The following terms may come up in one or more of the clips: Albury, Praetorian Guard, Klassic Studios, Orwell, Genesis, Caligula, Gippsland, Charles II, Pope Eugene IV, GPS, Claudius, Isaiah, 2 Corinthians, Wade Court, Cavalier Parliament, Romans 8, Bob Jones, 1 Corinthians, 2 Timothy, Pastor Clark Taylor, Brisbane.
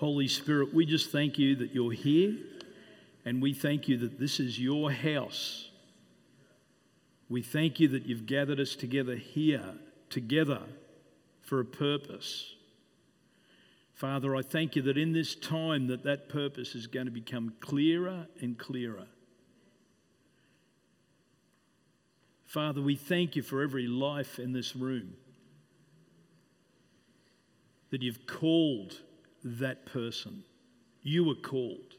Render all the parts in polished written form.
Holy Spirit, we just thank you that you're here, and we thank you that this is your house. We thank you that you've gathered us together here, together for a purpose. Father, I thank you that in this time that purpose is going to become clearer and clearer. Father, we thank you for every life in this room, that you've called that person. You were called.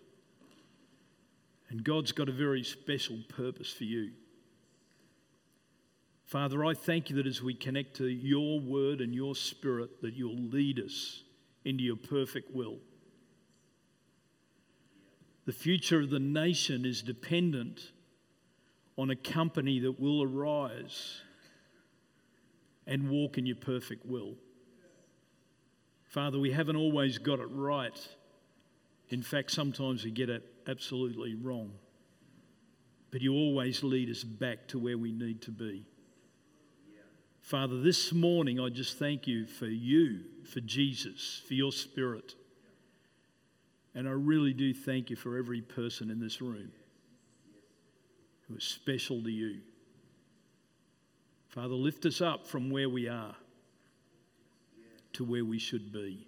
And God's got a very special purpose for you. Father, I thank you that as we connect to your word and your spirit, that you'll lead us into your perfect will. The future of the nation is dependent on a company that will arise and walk in your perfect will. Father, we haven't always got it right. In fact, sometimes we get it absolutely wrong. But you always lead us back to where we need to be. Father, this morning I just thank you, for Jesus, for your spirit. And I really do thank you for every person in this room who is special to you. Father, lift us up from where we are to where we should be.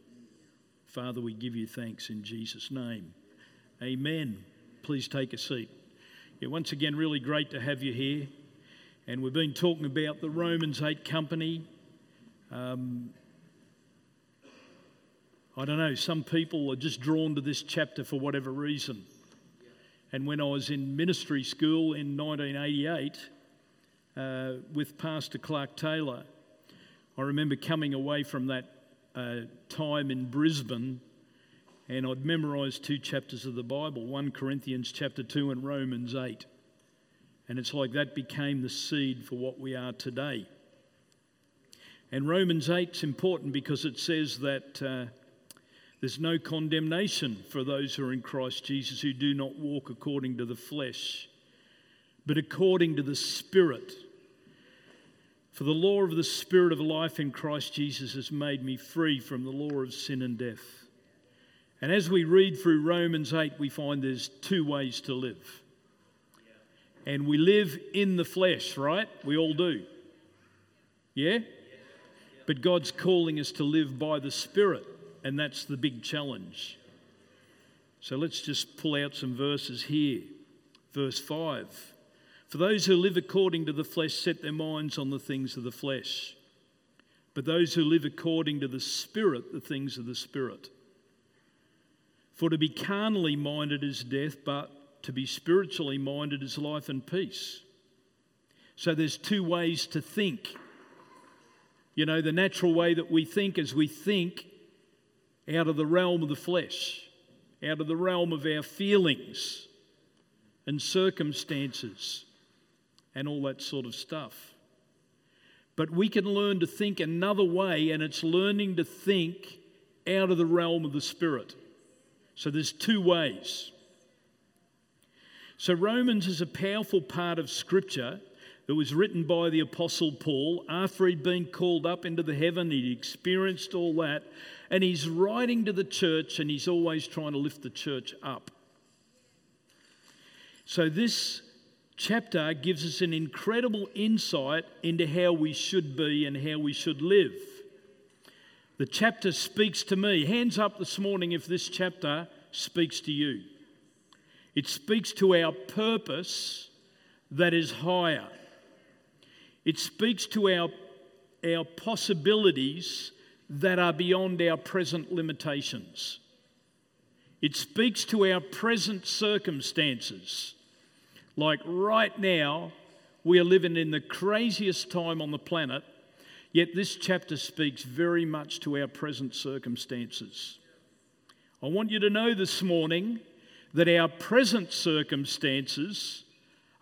Father, we give you thanks in Jesus' name. Amen. Please take a seat. Yeah, once again, really great to have you here. And we've been talking about the Romans 8 company. I don't know, some people are just drawn to this chapter for whatever reason. And when I was in ministry school in 1988 with Pastor Clark Taylor, I remember coming away from that time in Brisbane, and I'd memorised two chapters of the Bible, 1 Corinthians chapter 2 and Romans 8. And it's like that became the seed for what we are today. And Romans 8's important because it says that there's no condemnation for those who are in Christ Jesus, who do not walk according to the flesh, but according to the Spirit. For the law of the Spirit of life in Christ Jesus has made me free from the law of sin and death. And as we read through Romans 8, we find there's two ways to live. And we live in the flesh, right? We all do. Yeah? But God's calling us to live by the Spirit. And that's the big challenge. So let's just pull out some verses here. Verse 5. For those who live according to the flesh set their minds on the things of the flesh. But those who live according to the Spirit, the things of the Spirit. For to be carnally minded is death, but to be spiritually minded is life and peace. So there's two ways to think. You know, the natural way that we think is we think out of the realm of the flesh, out of the realm of our feelings and circumstances and all that sort of stuff. But we can learn to think another way, and it's learning to think out of the realm of the Spirit. So there's two ways. So Romans is a powerful part of Scripture that was written by the Apostle Paul. After he'd been called up into the heaven, he'd experienced all that. And he's writing to the church, and he's always trying to lift the church up. So this chapter gives us an incredible insight into how we should be and how we should live. The chapter speaks to me. Hands up this morning if this chapter speaks to you. It speaks to our purpose that is higher. It speaks to our possibilities that are beyond our present limitations. It speaks to our present circumstances. Like right now, we are living in the craziest time on the planet, yet this chapter speaks very much to our present circumstances. I want you to know this morning that our present circumstances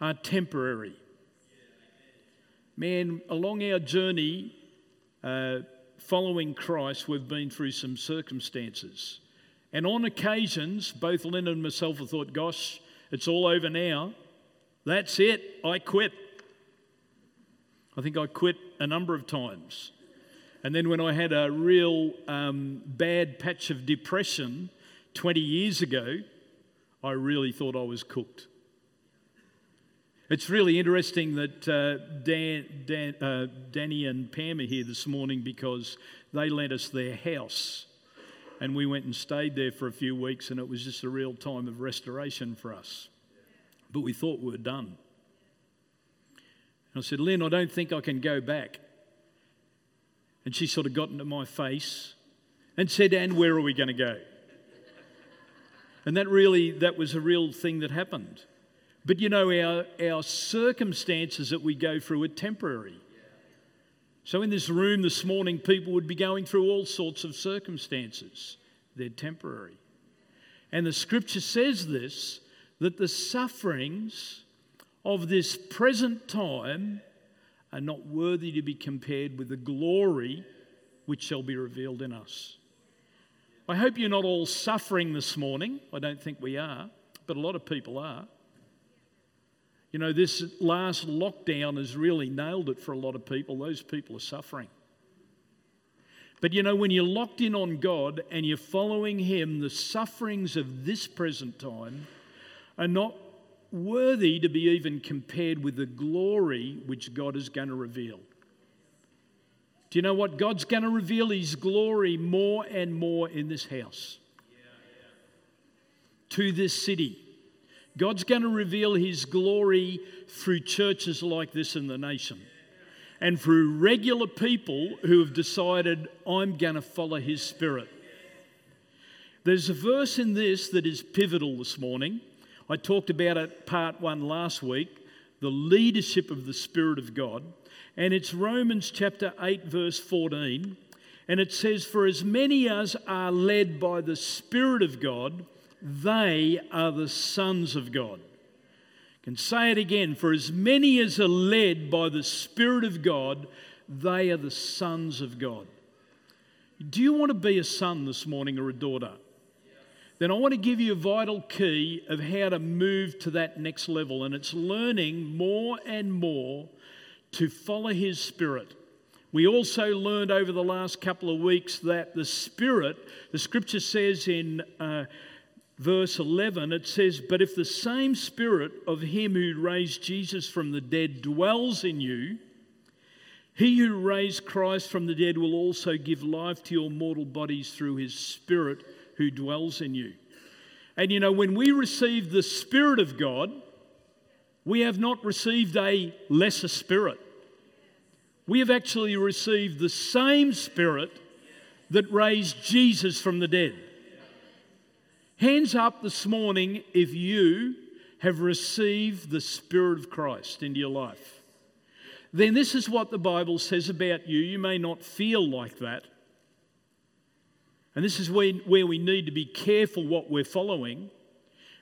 are temporary. Man, along our journey following Christ, we've been through some circumstances. And on occasions, both Lynn and myself have thought, gosh, it's all over now. That's it. I quit. I think I quit a number of times. And then when I had a real bad patch of depression, 20 years ago, I really thought I was cooked. It's really interesting that Danny and Pam are here this morning because they lent us their house and we went and stayed there for a few weeks, and it was just a real time of restoration for us. But we thought we were done. And I said, "Lynn, I don't think I can go back." And she sort of got into my face and said, "And where are we going to go?" And that was a real thing that happened. But you know, our circumstances that we go through are temporary. So in this room this morning, people would be going through all sorts of circumstances. They're temporary. And the scripture says this, that the sufferings of this present time are not worthy to be compared with the glory which shall be revealed in us. I hope you're not all suffering this morning. I don't think we are, but a lot of people are. You know, this last lockdown has really nailed it for a lot of people. Those people are suffering. But you know, when you're locked in on God and you're following Him, the sufferings of this present time are not worthy to be even compared with the glory which God is going to reveal. Do you know what? God's going to reveal His glory more and more in this house, to this city. God's going to reveal His glory through churches like this in the nation and through regular people who have decided, "I'm going to follow His Spirit." There's a verse in this that is pivotal this morning. I talked about it part 1 last week, the leadership of the Spirit of God. And it's Romans chapter 8, verse 14. And it says, "For as many as are led by the Spirit of God, they are the sons of God." I can say it again. For as many as are led by the Spirit of God, they are the sons of God. Do you want to be a son this morning or a daughter? Yeah. Then I want to give you a vital key of how to move to that next level. And it's learning more and more to follow His Spirit. We also learned over the last couple of weeks that the Spirit, the scripture says in Verse 11, it says, "But if the same Spirit of Him who raised Jesus from the dead dwells in you, He who raised Christ from the dead will also give life to your mortal bodies through His Spirit who dwells in you." And you know, when we receive the Spirit of God, we have not received a lesser spirit. We have actually received the same Spirit that raised Jesus from the dead. Hands up this morning if you have received the Spirit of Christ into your life. Then this is what the Bible says about you. You may not feel like that. And this is where we need to be careful what we're following.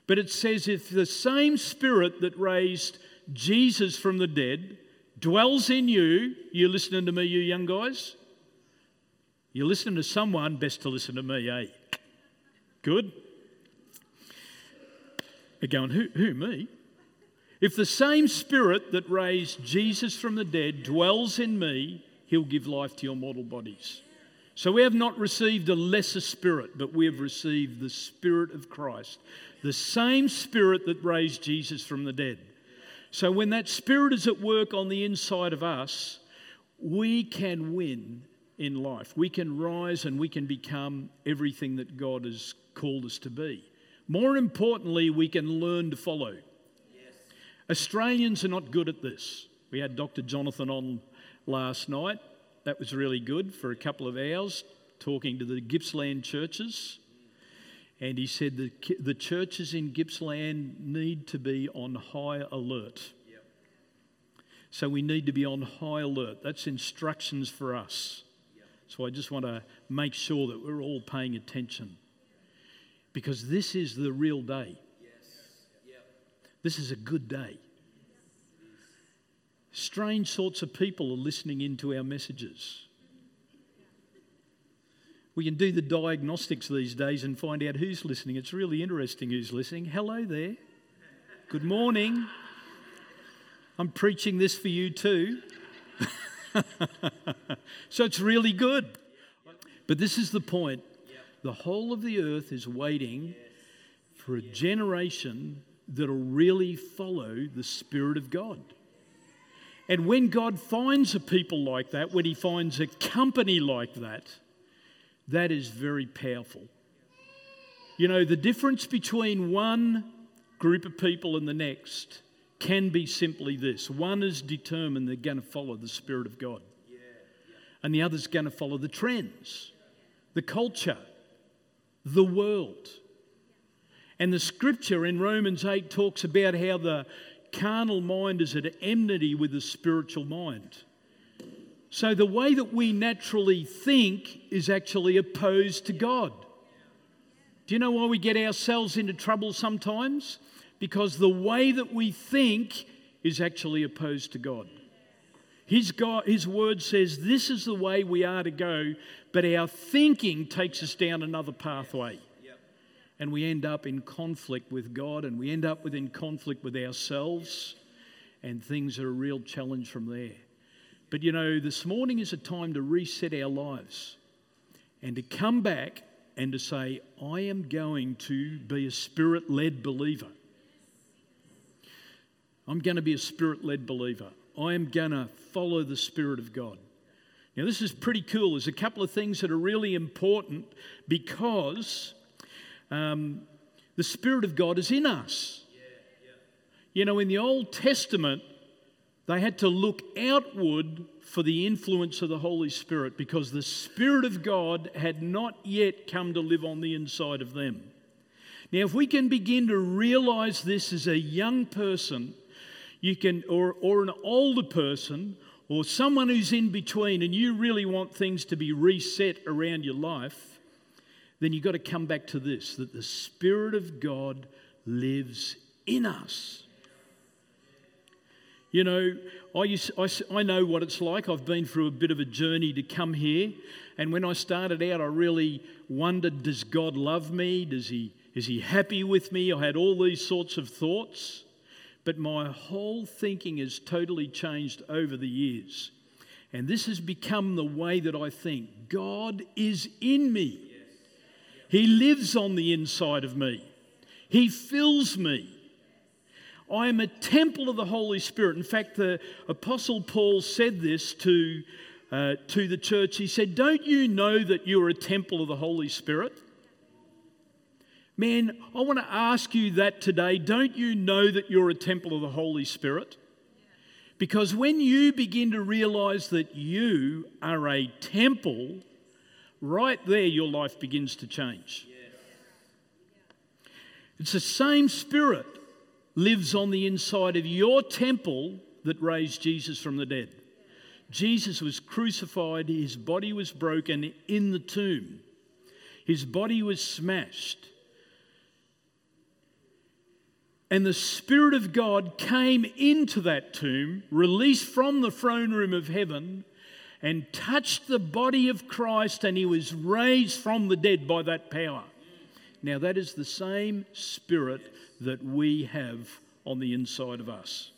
But it says, if the same Spirit that raised Jesus from the dead dwells in you, you're listening to me, you young guys? You're listening to someone, best to listen to me, eh? Good. They're going, who, me? If the same Spirit that raised Jesus from the dead dwells in me, He'll give life to your mortal bodies. So we have not received a lesser spirit, but we have received the Spirit of Christ, the same Spirit that raised Jesus from the dead. So when that Spirit is at work on the inside of us, we can win in life. We can rise and we can become everything that God has called us to be. More importantly, we can learn to follow. Yes. Australians are not good at this. We had Dr. Jonathan on last night. That was really good for a couple of hours, talking to the Gippsland churches. And he said the churches in Gippsland need to be on high alert. Yep. So we need to be on high alert. That's instructions for us. Yep. So I just want to make sure that we're all paying attention. Because this is the real day. Yes. Yep. This is a good day. Strange sorts of people are listening into our messages. We can do the diagnostics these days and find out who's listening. It's really interesting who's listening. Hello there. Good morning. I'm preaching this for you too. So it's really good. But this is the point. The whole of the earth is waiting for a generation that'll really follow the Spirit of God. And when God finds a people like that, when He finds a company like that, that is very powerful. You know, the difference between one group of people and the next can be simply this. One is determined they're going to follow the Spirit of God. And the other's going to follow the trends, the culture, the world. And the scripture in Romans 8 talks about how the carnal mind is at enmity with the spiritual mind. So the way that we naturally think is actually opposed to God. Do you know why we get ourselves into trouble sometimes? Because the way that we think is actually opposed to God. His word says this is the way we are to go, but our thinking takes us down another pathway. And we end up in conflict with God, and we end up in conflict with ourselves, and things are a real challenge from there. But you know, this morning is a time to reset our lives and to come back and to say, I am going to be a Spirit-led believer. I'm going to be a Spirit-led believer. I am going to follow the Spirit of God. Now, this is pretty cool. There's a couple of things that are really important because the Spirit of God is in us. You know, in the Old Testament, they had to look outward for the influence of the Holy Spirit because the Spirit of God had not yet come to live on the inside of them. Now, if we can begin to realize this as a young person, you can, or an older person, or someone who's in between, and you really want things to be reset around your life, then you've got to come back to this, that the Spirit of God lives in us. You know, I know what it's like. I've been through a bit of a journey to come here. And when I started out, I really wondered, does God love me? Is he happy with me? I had all these sorts of thoughts. But my whole thinking has totally changed over the years. And this has become the way that I think. God is in me. He lives on the inside of me. He fills me. I am a temple of the Holy Spirit. In fact, the Apostle Paul said this to the church. He said, don't you know that you're a temple of the Holy Spirit? Man, I want to ask you that today. Don't you know that you're a temple of the Holy Spirit? Because when you begin to realize that you are a temple, right there your life begins to change. It's the same Spirit lives on the inside of your temple that raised Jesus from the dead. Jesus was crucified. His body was broken in the tomb. His body was smashed. And the Spirit of God came into that tomb, released from the throne room of heaven, and touched the body of Christ, and He was raised from the dead by that power. Now, that is the same Spirit that we have on the inside of us.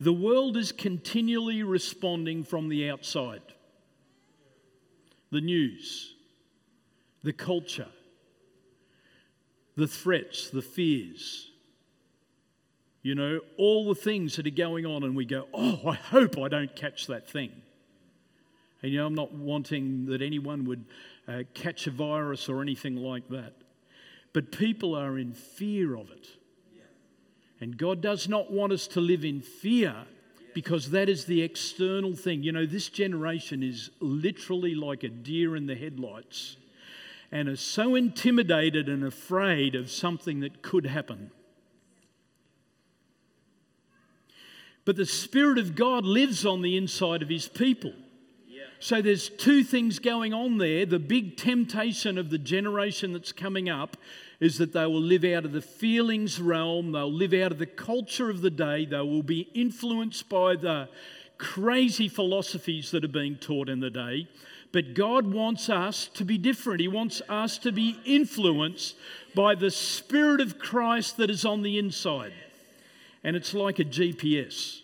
The world is continually responding from the outside. The news, the culture, the threats, the fears, you know, all the things that are going on, and we go, oh, I hope I don't catch that thing. And, you know, I'm not wanting that anyone would catch a virus or anything like that. But people are in fear of it. And God does not want us to live in fear because that is the external thing. You know, this generation is literally like a deer in the headlights, and are so intimidated and afraid of something that could happen. But the Spirit of God lives on the inside of His people. So there's two things going on there. The big temptation of the generation that's coming up is that they will live out of the feelings realm, they'll live out of the culture of the day, they will be influenced by the crazy philosophies that are being taught in the day. But God wants us to be different. He wants us to be influenced by the Spirit of Christ that is on the inside. And it's like a GPS.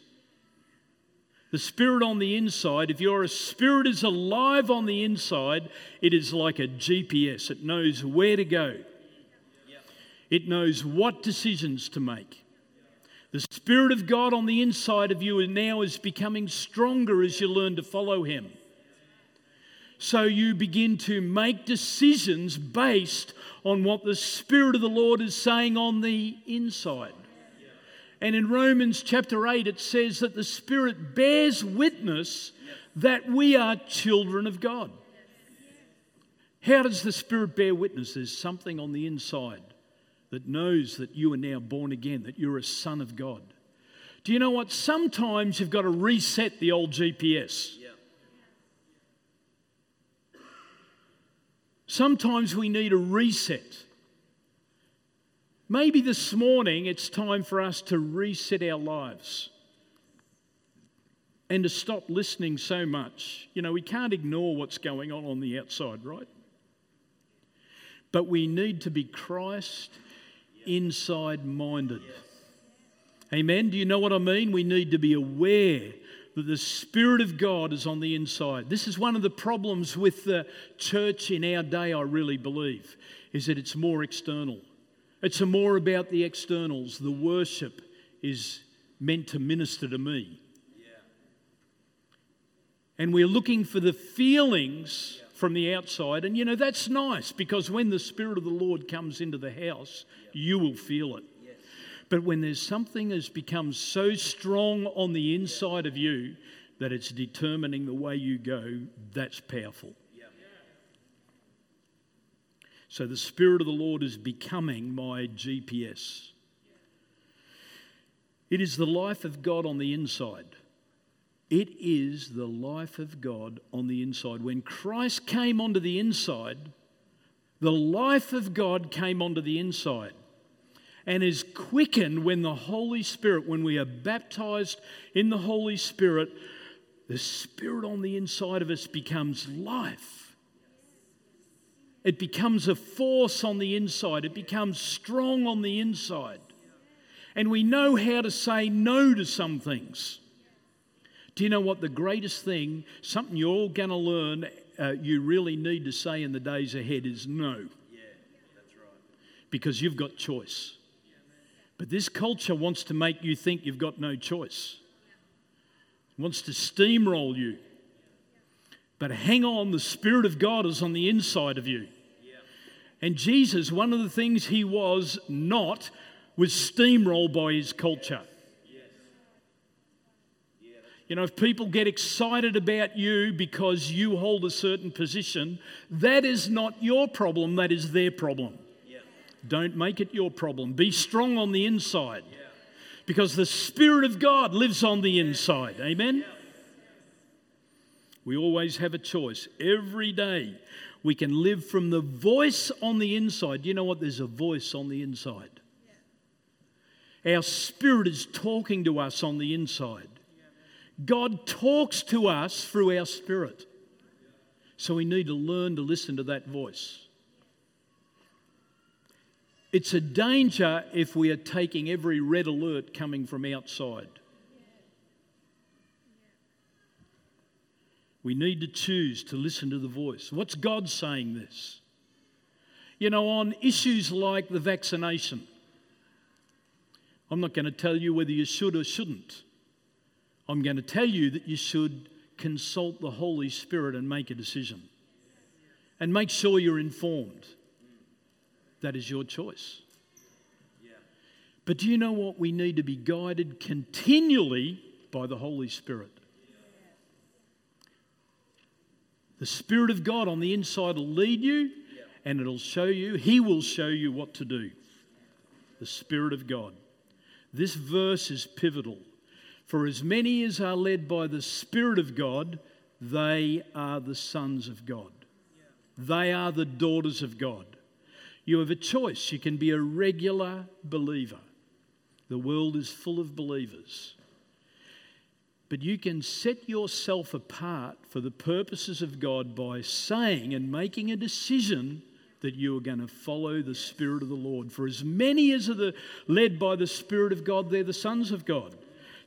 The Spirit on the inside, if your Spirit is alive on the inside, it is like a GPS. It knows where to go. It knows what decisions to make. The Spirit of God on the inside of you now is becoming stronger as you learn to follow Him. So you begin to make decisions based on what the Spirit of the Lord is saying on the inside. And in Romans chapter 8, it says that the Spirit bears witness that we are children of God. How does the Spirit bear witness? There's something on the inside that knows that you are now born again, that you're a son of God. Do you know what? Sometimes you've got to reset the old GPS. Sometimes we need a reset. Maybe this morning it's time for us to reset our lives and to stop listening so much. You know, we can't ignore what's going on the outside, right? But we need to be Christ inside-minded. Amen? Do you know what I mean? We need to be aware that the Spirit of God is on the inside. This is one of the problems with the church in our day, I really believe, is that it's more external. It's more about the externals. The worship is meant to minister to me. And we're looking for the feelings from the outside. And, you know, that's nice, because when the Spirit of the Lord comes into the house, you will feel it. But when there's something has become so strong on the inside of you that it's determining the way you go, that's powerful. So the Spirit of the Lord is becoming my GPS. It is the life of God on the inside. It is the life of God on the inside. When Christ came onto the inside, the life of God came onto the inside, and is quickened when the Holy Spirit, when we are baptized in the Holy Spirit, the Spirit on the inside of us becomes life. It becomes a force on the inside. It becomes strong on the inside. And we know how to say no to some things. Do you know what the greatest thing, something you're all going to learn, you really need to say in the days ahead is no. Because you've got choice. But this culture wants to make you think you've got no choice. It wants to steamroll you. But hang on, the Spirit of God is on the inside of you. And Jesus, one of the things he was not, was steamrolled by his culture. You know, if people get excited about you because you hold a certain position, that is not your problem, that is their problem. Don't make it your problem. Be strong on the inside, because the Spirit of God lives on the inside. Amen? We always have a choice. Every day we can live from the voice on the inside. You know what? There's a voice on the inside. Our spirit is talking to us on the inside. God talks to us through our spirit. So we need to learn to listen to that voice. It's a danger if we are taking every red alert coming from outside. We need to choose to listen to the voice. What's God saying this? You know, on issues like the vaccination, I'm not going to tell you whether you should or shouldn't. I'm going to tell you that you should consult the Holy Spirit and make a decision. And make sure you're informed. That is your choice. But do you know what? We need to be guided continually by the Holy Spirit. The Spirit of God on the inside will lead you, and it'll show you. He will show you what to do. The Spirit of God. This verse is pivotal. For as many as are led by the Spirit of God, they are the sons of God. They are the daughters of God. You have a choice. You can be a regular believer. The world is full of believers. But you can set yourself apart for the purposes of God by saying and making a decision that you are going to follow the Spirit of the Lord. For as many as are led by the Spirit of God, they're the sons of God.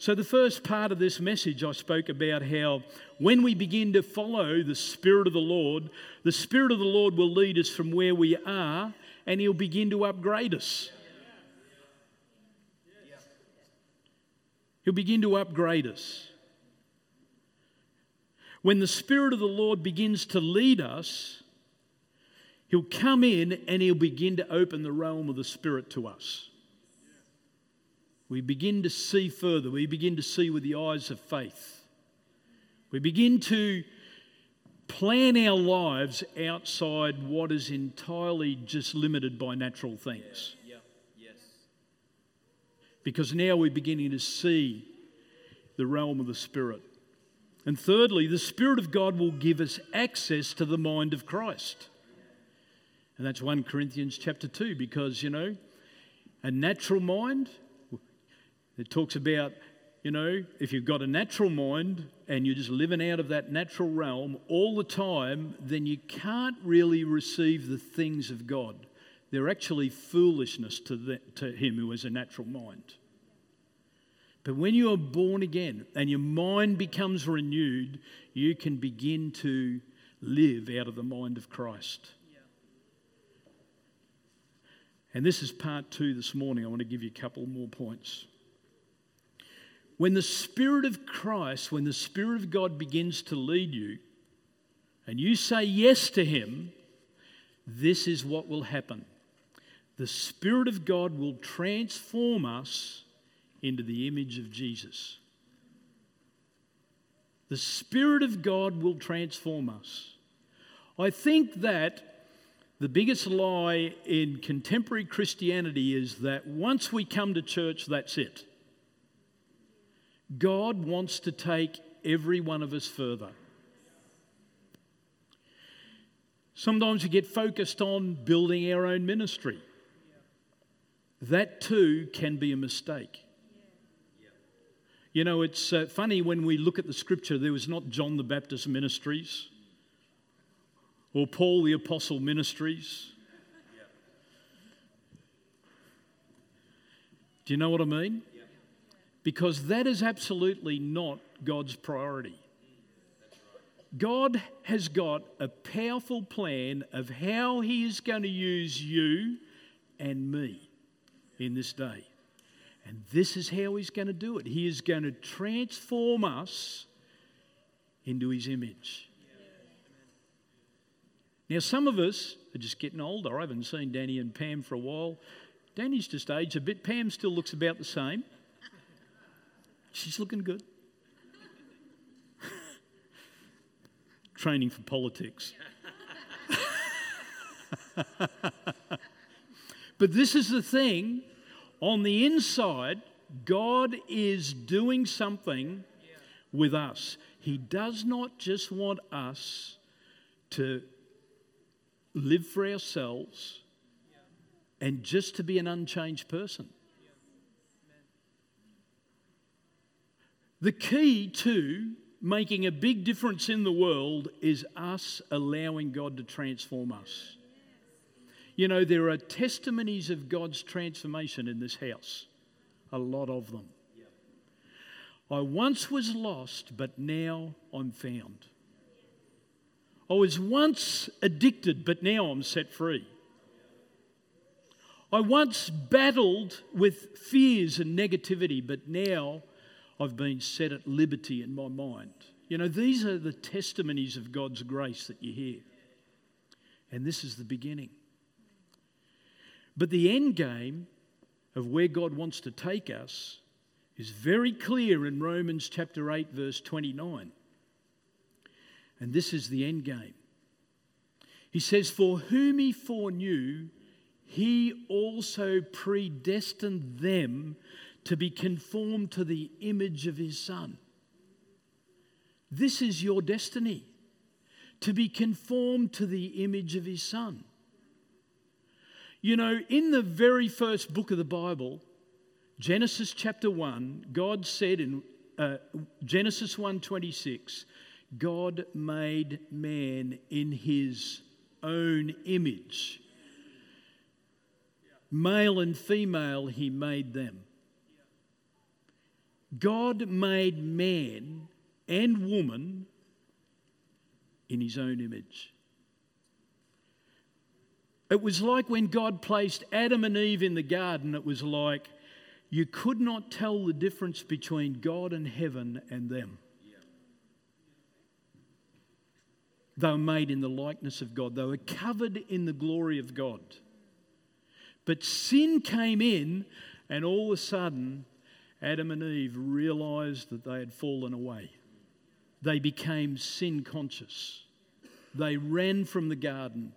So the first part of this message, I spoke about how when we begin to follow the Spirit of the Spirit of the Lord will lead us from where we are, and He'll begin to upgrade us. He'll begin to upgrade us. When the Spirit of the Lord begins to lead us, He'll come in and He'll begin to open the realm of the Spirit to us. We begin to see further. We begin to see with the eyes of faith. We begin to plan our lives outside what is entirely just limited by natural things. Because now we're beginning to see the realm of the Spirit. And thirdly, the Spirit of God will give us access to the mind of Christ. And that's 1 Corinthians chapter 2, because, a natural mind, it talks about, if you've got a natural mind and you're just living out of that natural realm all the time, then you can't really receive the things of God. They're actually foolishness to him who has a natural mind. But when you are born again and your mind becomes renewed, you can begin to live out of the mind of Christ. Yeah. And this is part 2 this morning. I want to give you a couple more points. When the Spirit of Christ, when the Spirit of God begins to lead you and you say yes to Him, this is what will happen. The Spirit of God will transform us into the image of Jesus. The Spirit of God will transform us. I think that the biggest lie in contemporary Christianity is that once we come to church, that's it. God wants to take every one of us further. Sometimes we get focused on building our own ministry. That too can be a mistake. It's funny when we look at the scripture, there was not John the Baptist ministries or Paul the Apostle ministries. Yeah. Do you know what I mean? Yeah. Because that is absolutely not God's priority. God has got a powerful plan of how He is going to use you and me in this day. And this is how He's going to do it. He is going to transform us into His image. Now, some of us are just getting older. I haven't seen Danny and Pam for a while. Danny's just aged a bit. Pam still looks about the same. She's looking good. Training for politics. But this is the thing. On the inside, God is doing something with us. He does not just want us to live for ourselves and just to be an unchanged person. The key to making a big difference in the world is us allowing God to transform us. There are testimonies of God's transformation in this house. A lot of them. I once was lost, but now I'm found. I was once addicted, but now I'm set free. I once battled with fears and negativity, but now I've been set at liberty in my mind. These are the testimonies of God's grace that you hear. And this is the beginning. But the end game of where God wants to take us is very clear in Romans chapter 8, verse 29. And this is the end game. He says, "For whom He foreknew, He also predestined them to be conformed to the image of His Son." This is your destiny, to be conformed to the image of His Son. In the very first book of the Bible, Genesis chapter 1, God said in Genesis 1:26, God made man in His own image. Male and female, He made them. God made man and woman in his own image. It was like when God placed Adam and Eve in the garden, it was like you could not tell the difference between God and heaven and them. Yeah. They were made in the likeness of God. They were covered in the glory of God. But sin came in, and all of a sudden, Adam and Eve realized that they had fallen away. They became sin conscious. They ran from the garden.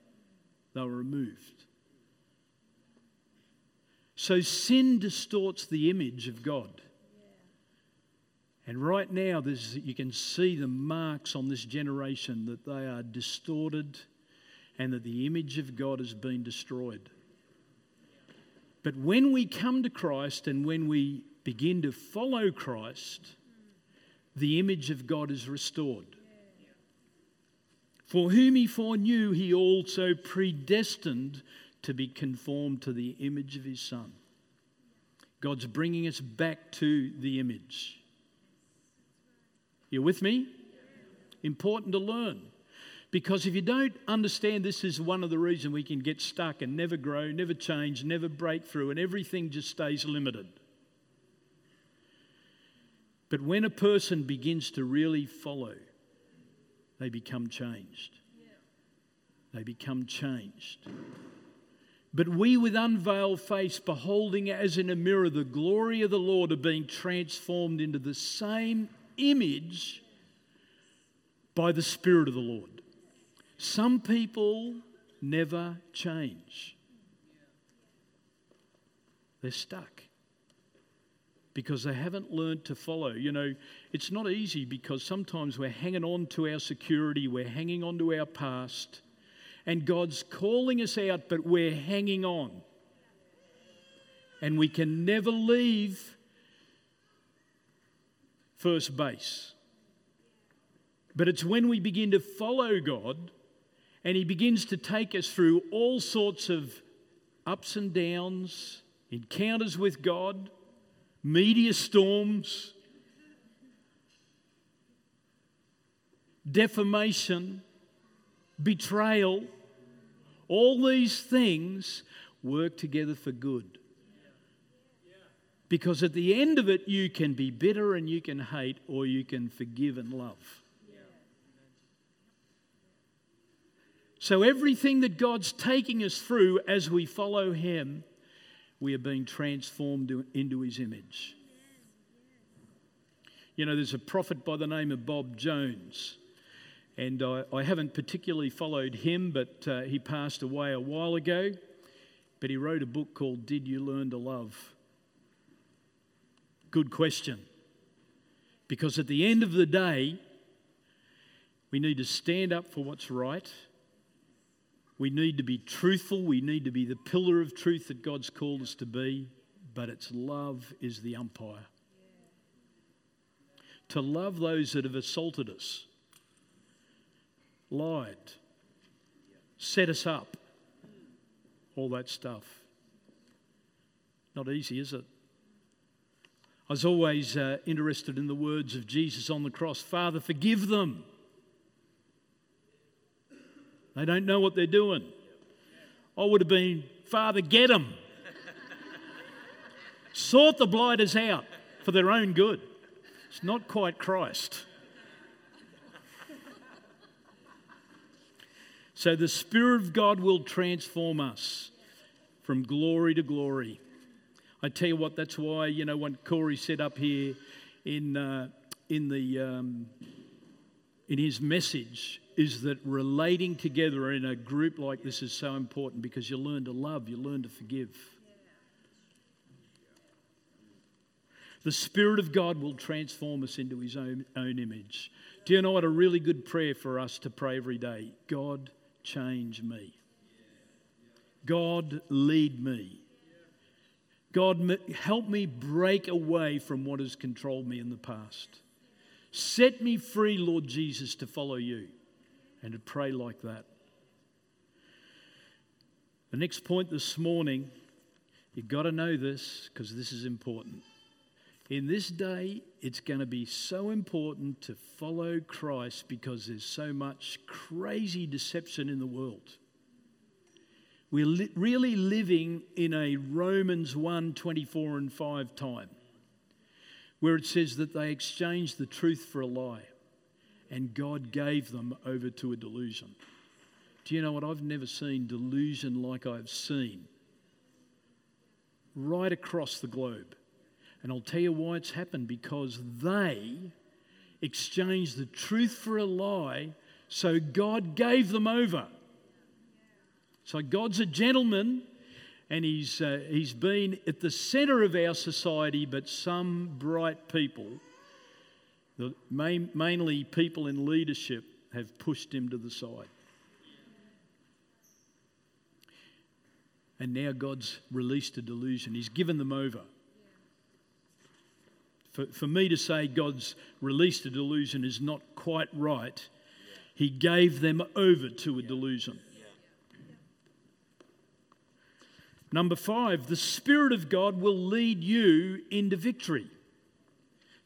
They were removed. So sin distorts the image of God. And right now, you can see the marks on this generation that they are distorted and that the image of God has been destroyed. But when we come to Christ and when we begin to follow Christ, the image of God is restored. For whom he foreknew, he also predestined to be conformed to the image of his Son. God's bringing us back to the image. You with me? Important to learn. Because if you don't understand, this is one of the reasons we can get stuck and never grow, never change, never break through, and everything just stays limited. But when a person begins to really follow, they become changed. They become changed. But we with unveiled face, beholding as in a mirror the glory of the Lord, are being transformed into the same image by the Spirit of the Lord. Some people never change. They're stuck because they haven't learned to follow. You know, it's not easy because sometimes we're hanging on to our security, we're hanging on to our past, and God's calling us out, but we're hanging on. And we can never leave first base. But it's when we begin to follow God and he begins to take us through all sorts of ups and downs, encounters with God, meteor storms, defamation, betrayal, all these things work together for good. Because at the end of it, you can be bitter and you can hate, or you can forgive and love. So everything that God's taking us through as we follow him, we are being transformed into his image. You know, there's a prophet by the name of Bob Jones. And I haven't particularly followed him, but he passed away a while ago. But he wrote a book called Did You Learn to Love? Good question. Because at the end of the day, we need to stand up for what's right. We need to be truthful. We need to be the pillar of truth that God's called us to be. But it's love is the umpire. To love those that have assaulted us, lied, set us up, all that stuff. Not easy, is it? I was always interested in the words of Jesus on the cross. Father, forgive them. They don't know what they're doing. I would have been, Father, get them. Sort the blighters out for their own good. It's not quite Christ. So the Spirit of God will transform us from glory to glory. I tell you what, that's why, you know, when Corey said up here in his message, is that relating together in a group like this is so important because you learn to love, you learn to forgive. The Spirit of God will transform us into his own image. Do you know what a really good prayer for us to pray every day? God, change me. God, lead me. God, help me break away from what has controlled me in the past. Set me free, Lord Jesus, to follow you and to pray like that. The next point this morning, you've got to know this because this is important. In this day, it's going to be so important to follow Christ because there's so much crazy deception in the world. We're really living in a Romans 1, 24 and 5 time, where it says that they exchanged the truth for a lie and God gave them over to a delusion. Do you know what? I've never seen delusion like I've seen right across the globe. And I'll tell you why it's happened, because they exchanged the truth for a lie, so God gave them over. So God's a gentleman, and he's been at the centre of our society, but some bright people, mainly people in leadership, have pushed him to the side. And now God's released a delusion. He's given them over. For me to say God's released a delusion is not quite right. He gave them over to a delusion. Number 5, the Spirit of God will lead you into victory.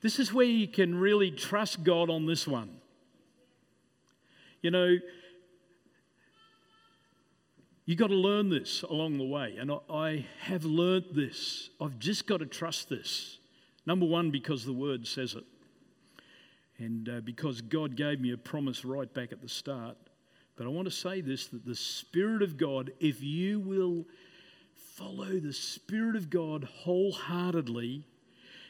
This is where you can really trust God on this one. You know, you've got to learn this along the way. And I have learnt this. I've just got to trust this. Number 1, because the Word says it. And because God gave me a promise right back at the start. But I want to say this, that the Spirit of God, if you will follow the Spirit of God wholeheartedly,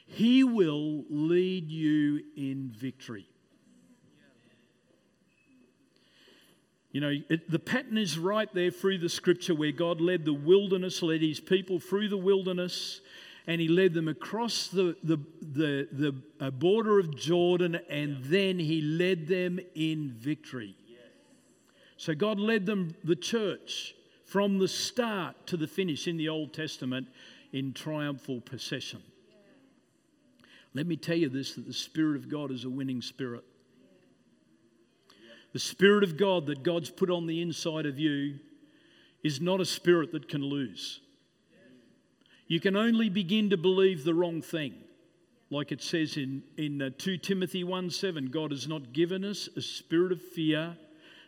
He will lead you in victory. You know, the pattern is right there through the Scripture where God led the wilderness, led His people through the wilderness, and He led them across the border of Jordan, and then He led them in victory. So God led them, the church, from the start to the finish in the Old Testament in triumphal procession. Let me tell you this, that the Spirit of God is a winning spirit. The Spirit of God that God's put on the inside of you is not a spirit that can lose. You can only begin to believe the wrong thing. Like it says in 2 Timothy 1:7, God has not given us a spirit of fear,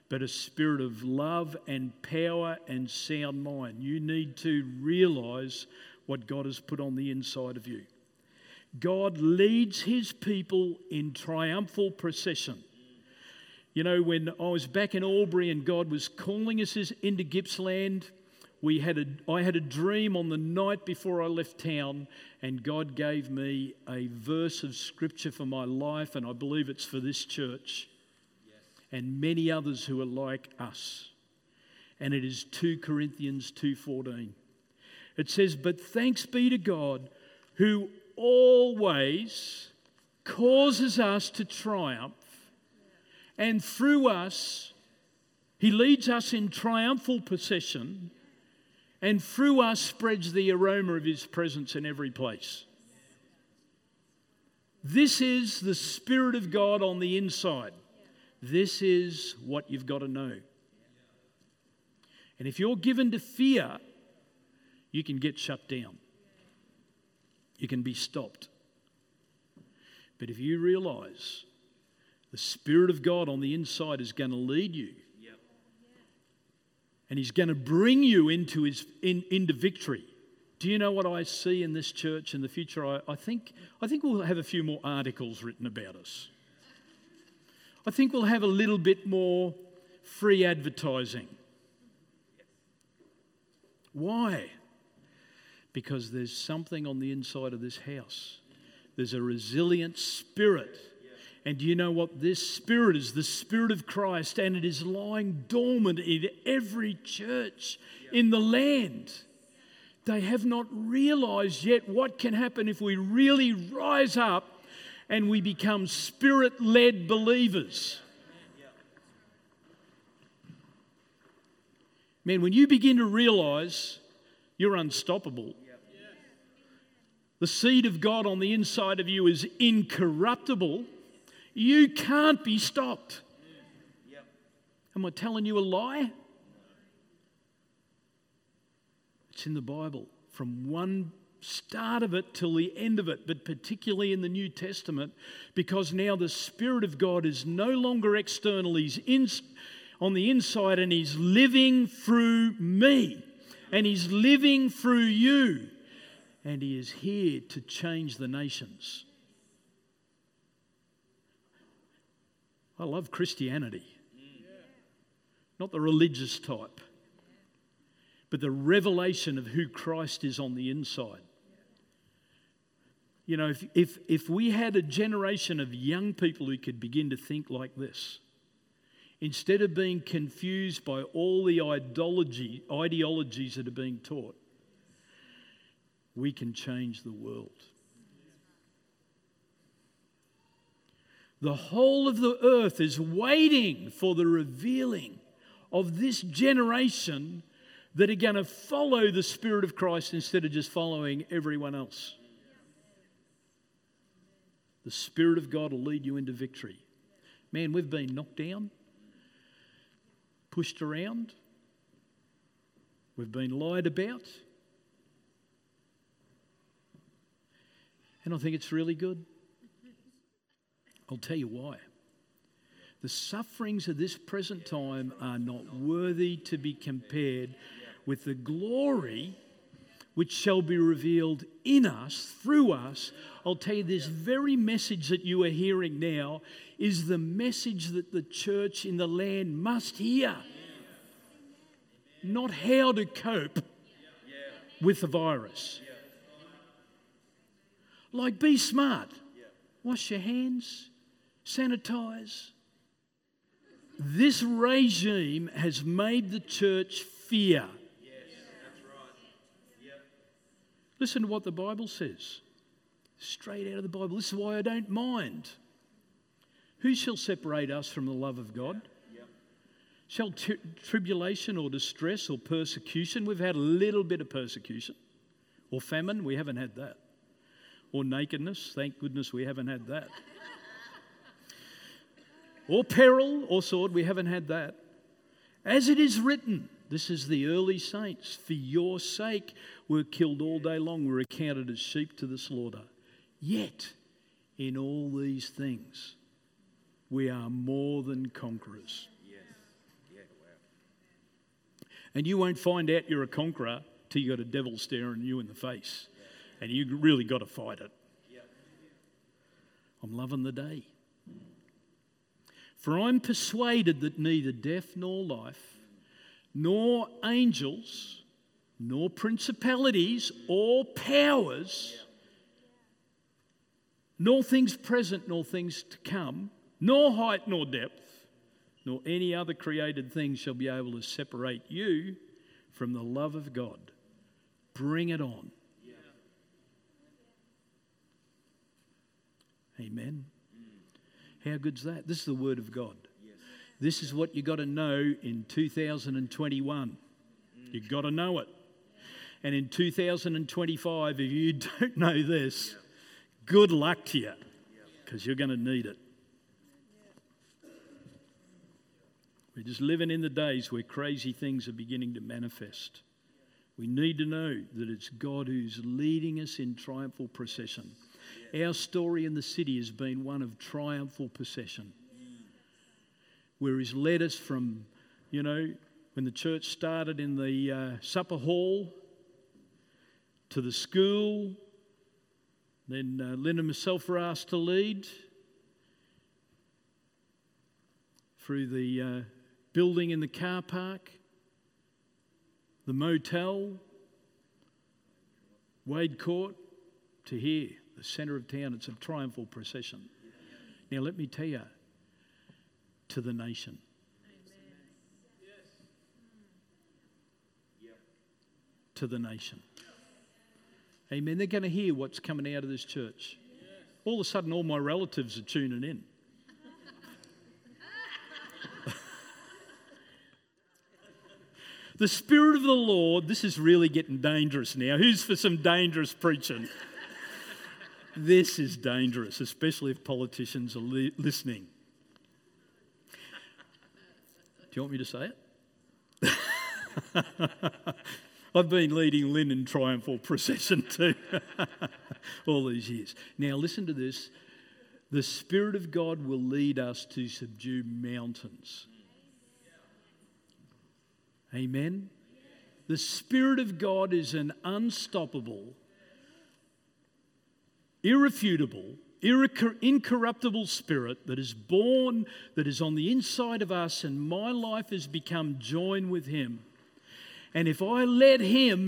but a spirit of love and power and sound mind. You need to realise what God has put on the inside of you. God leads His people in triumphal procession. You know, when I was back in Albury and God was calling us into Gippsland, I had a dream on the night before I left town, and God gave me a verse of Scripture for my life, and I believe it's for this church and many others who are like us. And it is 2 Corinthians 2:14. It says, "But thanks be to God, who always causes us to triumph, and through us, He leads us in triumphal procession, and through us spreads the aroma of His presence in every place." This is the Spirit of God on the inside. This is what you've got to know. And if you're given to fear, you can get shut down. You can be stopped. But if you realise the Spirit of God on the inside is going to lead you, and He's going to bring you into victory. Do you know what I see in this church in the future? I think we'll have a few more articles written about us. I think we'll have a little bit more free advertising. Why? Because there's something on the inside of this house. There's a resilient spirit. And do you know what? This spirit is the Spirit of Christ, and it is lying dormant in every church in the land. They have not realised yet what can happen if we really rise up and we become Spirit-led believers. Man, when you begin to realise you're unstoppable, the seed of God on the inside of you is incorruptible, you can't be stopped. Am I telling you a lie? It's in the Bible. From one start of it till the end of it, but particularly in the New Testament, because now the Spirit of God is no longer external. He's on the inside, and He's living through me, and He's living through you, and He is here to change the nations. I love Christianity. Not the religious type, but the revelation of who Christ is on the inside. You know, if we had a generation of young people who could begin to think like this, instead of being confused by all the ideologies that are being taught, we can change the world. The whole of the earth is waiting for the revealing of this generation that are going to follow the Spirit of Christ instead of just following everyone else. The Spirit of God will lead you into victory. Man, we've been knocked down, pushed around. We've been lied about. And I think it's really good. I'll tell you why. The sufferings of this present time are not worthy to be compared with the glory which shall be revealed in us, through us. I'll tell you, this very message that you are hearing now is the message that the church in the land must hear. Not how to cope with the virus. Like, be smart. Wash your hands. Sanitize. This regime has made the church fear. Yes, that's right. Yep. Listen to what the Bible says. Straight out of the Bible. This is why I don't mind. Who shall separate us from the love of God? Yep. Shall tribulation or distress or persecution? We've had a little bit of persecution. Or famine? We haven't had that. Or nakedness? Thank goodness we haven't had that. Or peril or sword, we haven't had that. As it is written, this is the early saints, for your sake we're killed all day long, we're accounted as sheep to the slaughter. Yet, in all these things, we are more than conquerors. Yes. Yeah, wow. And you won't find out you're a conqueror till you got a devil staring you in the face. Yeah. And you really got to fight it. Yeah. I'm loving the day. For I'm persuaded that neither death nor life, nor angels, nor principalities or powers, nor things present nor things to come, nor height nor depth, nor any other created thing shall be able to separate you from the love of God. Bring it on. Amen. How good's that? This is the Word of God. Yes. This is what you got to know in 2021. You got to know it. And in 2025, if you don't know this, good luck to you, because you're going to need it. We're just living in the days where crazy things are beginning to manifest. We need to know that it's God who's leading us in triumphal procession. Our story in the city has been one of triumphal procession, where He's led us from, you know, when the church started in the supper hall to the school. Then Lynn and myself were asked to lead through the building in the car park, the motel, Wade Court, to here. The centre of town, it's a triumphal procession. Now let me tell you, to the nation. Amen. Yes. To the nation. Amen. They're going to hear what's coming out of this church. Yes. All of a sudden, all my relatives are tuning in. The Spirit of the Lord, this is really getting dangerous now. Who's for some dangerous preaching? This is dangerous, especially if politicians are listening. Do you want me to say it? I've been leading Lynn in triumphal procession too all these years. Now listen to this. The Spirit of God will lead us to subdue mountains. Amen? The Spirit of God is an unstoppable, irrefutable, incorruptible spirit that is born, that is on the inside of us, and my life has become joined with Him. And if I let Him,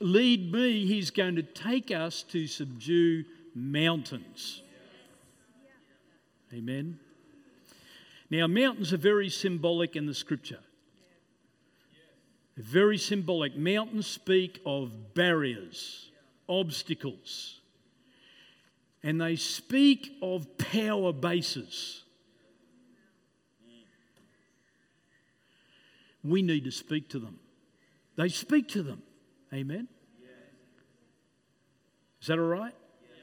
lead me, He's going to take us to subdue mountains. Amen. Now, mountains are very symbolic in the Scripture. They're very symbolic. Mountains speak of barriers, obstacles, and they speak of power bases. We need to speak to them. They speak to them. Amen. Is that all right?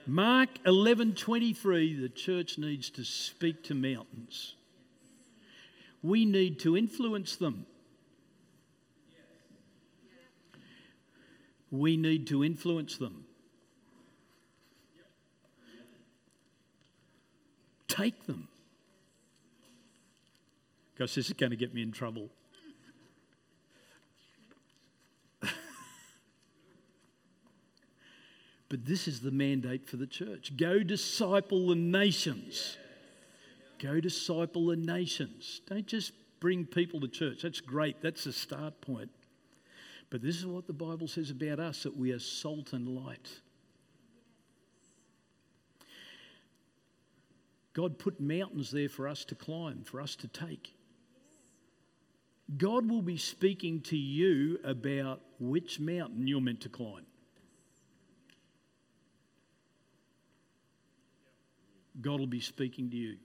Mark 11:23, the church needs to speak to mountains. We need to influence them. We need to influence them. Take them. Gosh, this is going to get me in trouble. But this is the mandate for the church. Go disciple the nations. Go disciple the nations. Don't just bring people to church. That's great. That's the start point. But this is what the Bible says about us, that we are salt and light. God put mountains there for us to climb, for us to take. God will be speaking to you about which mountain you're meant to climb. God will be speaking to you.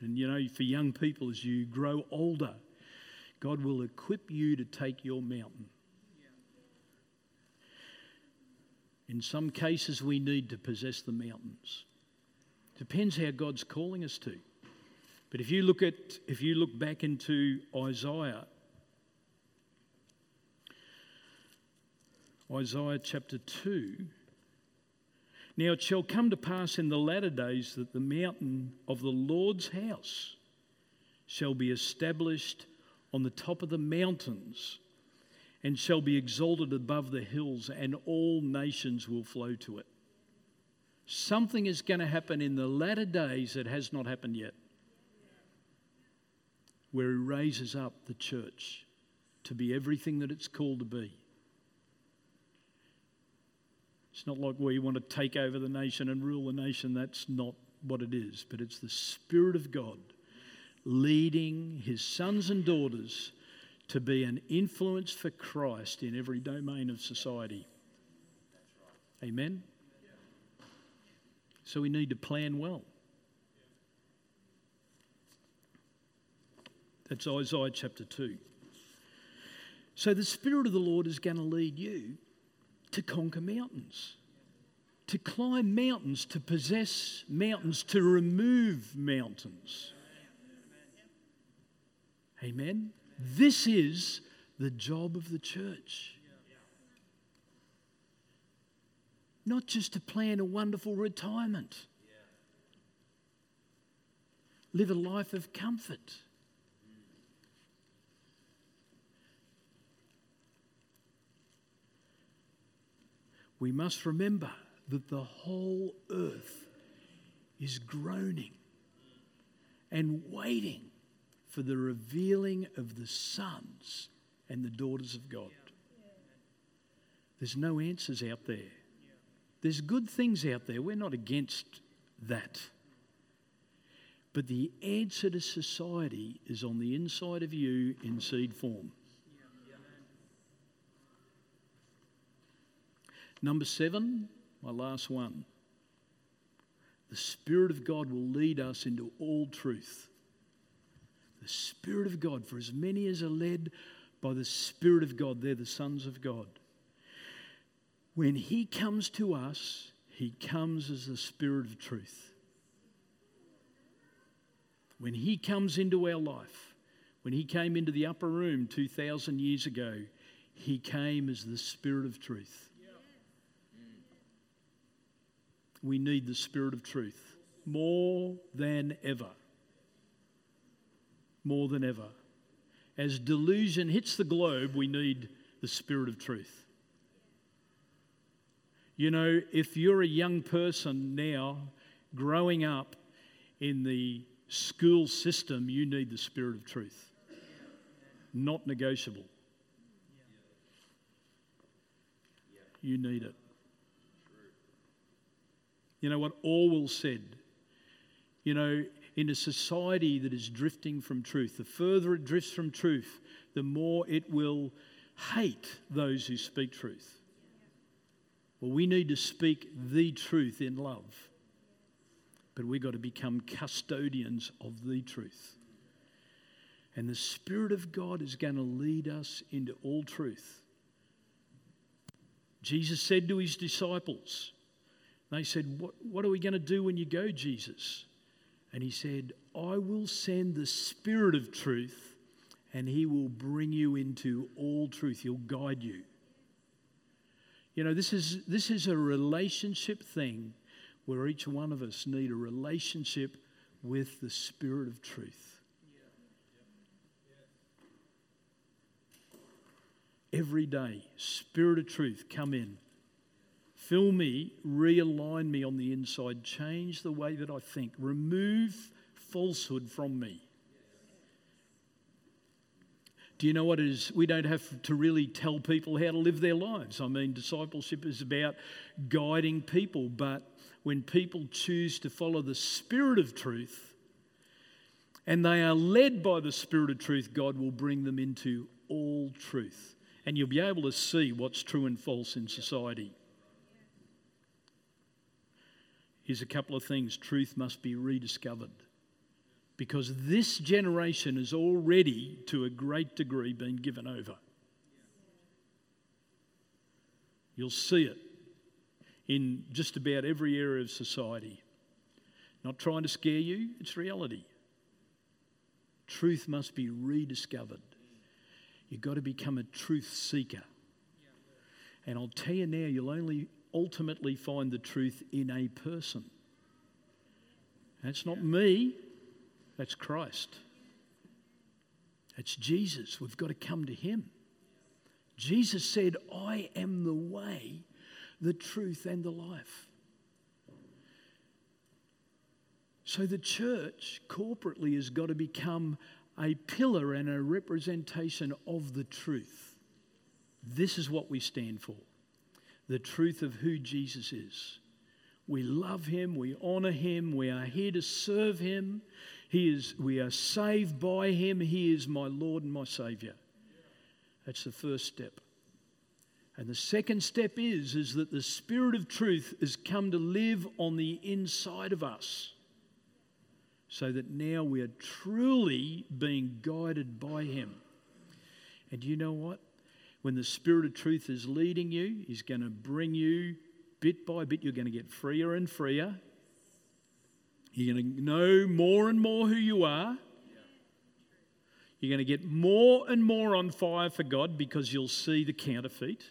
And you know, for young people, as you grow older, God will equip you to take your mountain. In some cases, we need to possess the mountains. Depends how God's calling us to. But if you look back into Isaiah chapter 2, now it shall come to pass in the latter days that the mountain of the Lord's house shall be established on the top of the mountains and shall be exalted above the hills, and all nations will flow to it. Something is going to happen in the latter days that has not happened yet, where He raises up the church to be everything that it's called to be. It's not like we want to take over the nation and rule the nation. That's not what it is. But it's the Spirit of God leading His sons and daughters to be an influence for Christ in every domain of society. Amen? So we need to plan well. That's Isaiah chapter 2. So the Spirit of the Lord is going to lead you to conquer mountains, to climb mountains, to possess mountains, to remove mountains. Amen? This is the job of the church. Not just to plan a wonderful retirement. Live a life of comfort. We must remember that the whole earth is groaning and waiting for the revealing of the sons and the daughters of God. There's no answers out there. There's good things out there. We're not against that. But the answer to society is on the inside of you in seed form. Number 7, my last one. The Spirit of God will lead us into all truth. The Spirit of God, for as many as are led by the Spirit of God, they're the sons of God. When He comes to us, He comes as the Spirit of truth. When He comes into our life, when He came into the upper room 2,000 years ago, He came as the Spirit of truth. We need the Spirit of truth more than ever. More than ever. As delusion hits the globe, we need the Spirit of truth. You know, if you're a young person now growing up in the school system, you need the Spirit of truth. Not negotiable. You need it. You know what Orwell said? You know, in a society that is drifting from truth, the further it drifts from truth, the more it will hate those who speak truth. Well, we need to speak the truth in love. But we've got to become custodians of the truth. And the Spirit of God is going to lead us into all truth. Jesus said to his disciples, they said, what are we going to do when you go, Jesus? And he said, I will send the Spirit of truth and he will bring you into all truth. He'll guide you. You know, this is a relationship thing where each one of us need a relationship with the Spirit of truth. Every day, Spirit of truth, come in. Fill me, realign me on the inside, change the way that I think, remove falsehood from me. Do you know what it is? We don't have to really tell people how to live their lives. I mean, discipleship is about guiding people, but when people choose to follow the Spirit of truth and they are led by the Spirit of truth, God will bring them into all truth. And you'll be able to see what's true and false in society. Here's a couple of things. Truth must be rediscovered because this generation has already, to a great degree, been given over. You'll see it in just about every area of society. Not trying to scare you, it's reality. Truth must be rediscovered. You've got to become a truth seeker. And I'll tell you now, you'll only ultimately find the truth in a person. That's not me, that's Christ. That's Jesus. We've got to come to him. Jesus said, I am the way, the truth, and the life. So the church corporately has got to become a pillar and a representation of the truth. This is what we stand for. The truth of who Jesus is. We love him, we honor him, we are here to serve him. We are saved by him. He is my Lord and my Savior. That's the first step. And the second step is that the Spirit of truth has come to live on the inside of us so that now we are truly being guided by him. And you know what? When the Spirit of truth is leading you, he's going to bring you bit by bit. You're going to get freer and freer. You're going to know more and more who you are. You're going to get more and more on fire for God because you'll see the counterfeit.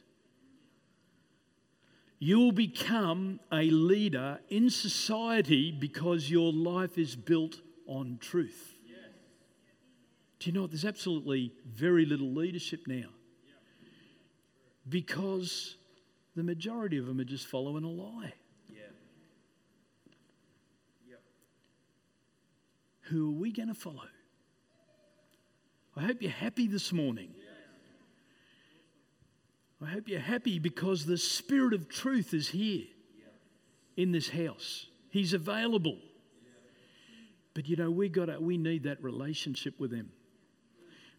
You'll become a leader in society because your life is built on truth. Do you know what? There's absolutely very little leadership now. Because the majority of them are just following a lie. Yeah. Yep. Who are we going to follow? I hope you're happy this morning. Yeah. I hope you're happy because the Spirit of truth is here in this house. He's available. Yeah. But you know, we need that relationship with him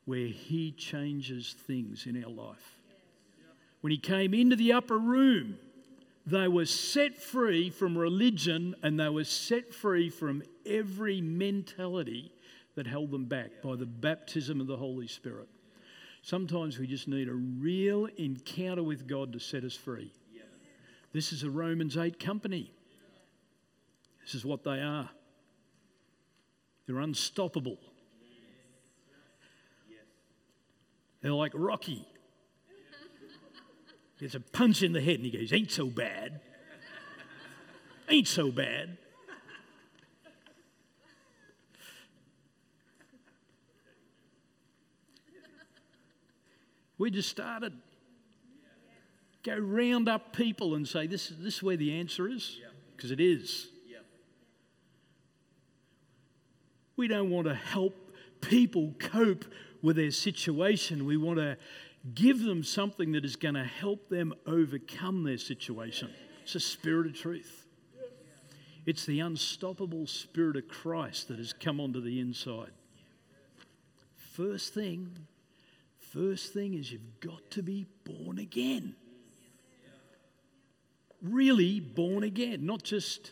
where he changes things in our life. When he came into the upper room, they were set free from religion and they were set free from every mentality that held them back by the baptism of the Holy Spirit. Sometimes we just need a real encounter with God to set us free. This is a Romans 8 company. This is what they are. They're unstoppable. They're like Rocky. It's a punch in the head, and he goes, ain't so bad. Ain't so bad. We just started. Go round up people and say, this is where the answer is, because it is. We don't want to help people cope with their situation. We want to give them something that is going to help them overcome their situation. It's the spirit of truth. It's the unstoppable spirit of Christ that has come onto the inside. First thing is you've got to be born again. Really born again, not just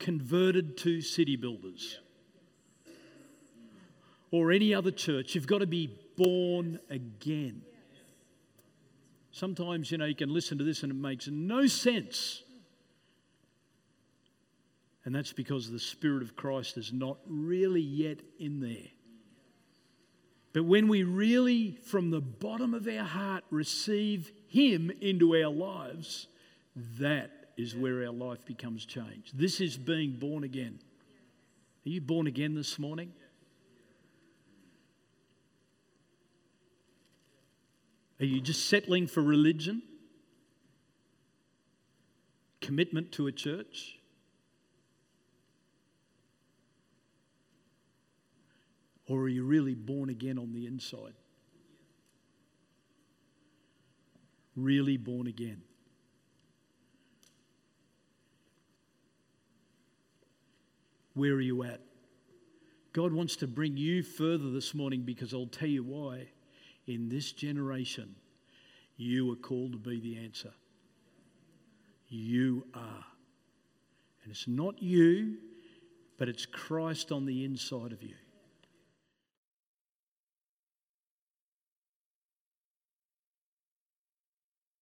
converted to city builders or any other church. You've got to be born again. Sometimes, you can listen to this and it makes no sense. And that's because the Spirit of Christ is not really yet in there. But when we really, from the bottom of our heart, receive Him into our lives, that is where our life becomes changed. This is being born again. Are you born again this morning? Are you just settling for religion? Commitment to a church? Or are you really born again on the inside? Really born again. Where are you at? God wants to bring you further this morning, because I'll tell you why. In this generation, you are called to be the answer. You are. And it's not you, but it's Christ on the inside of you.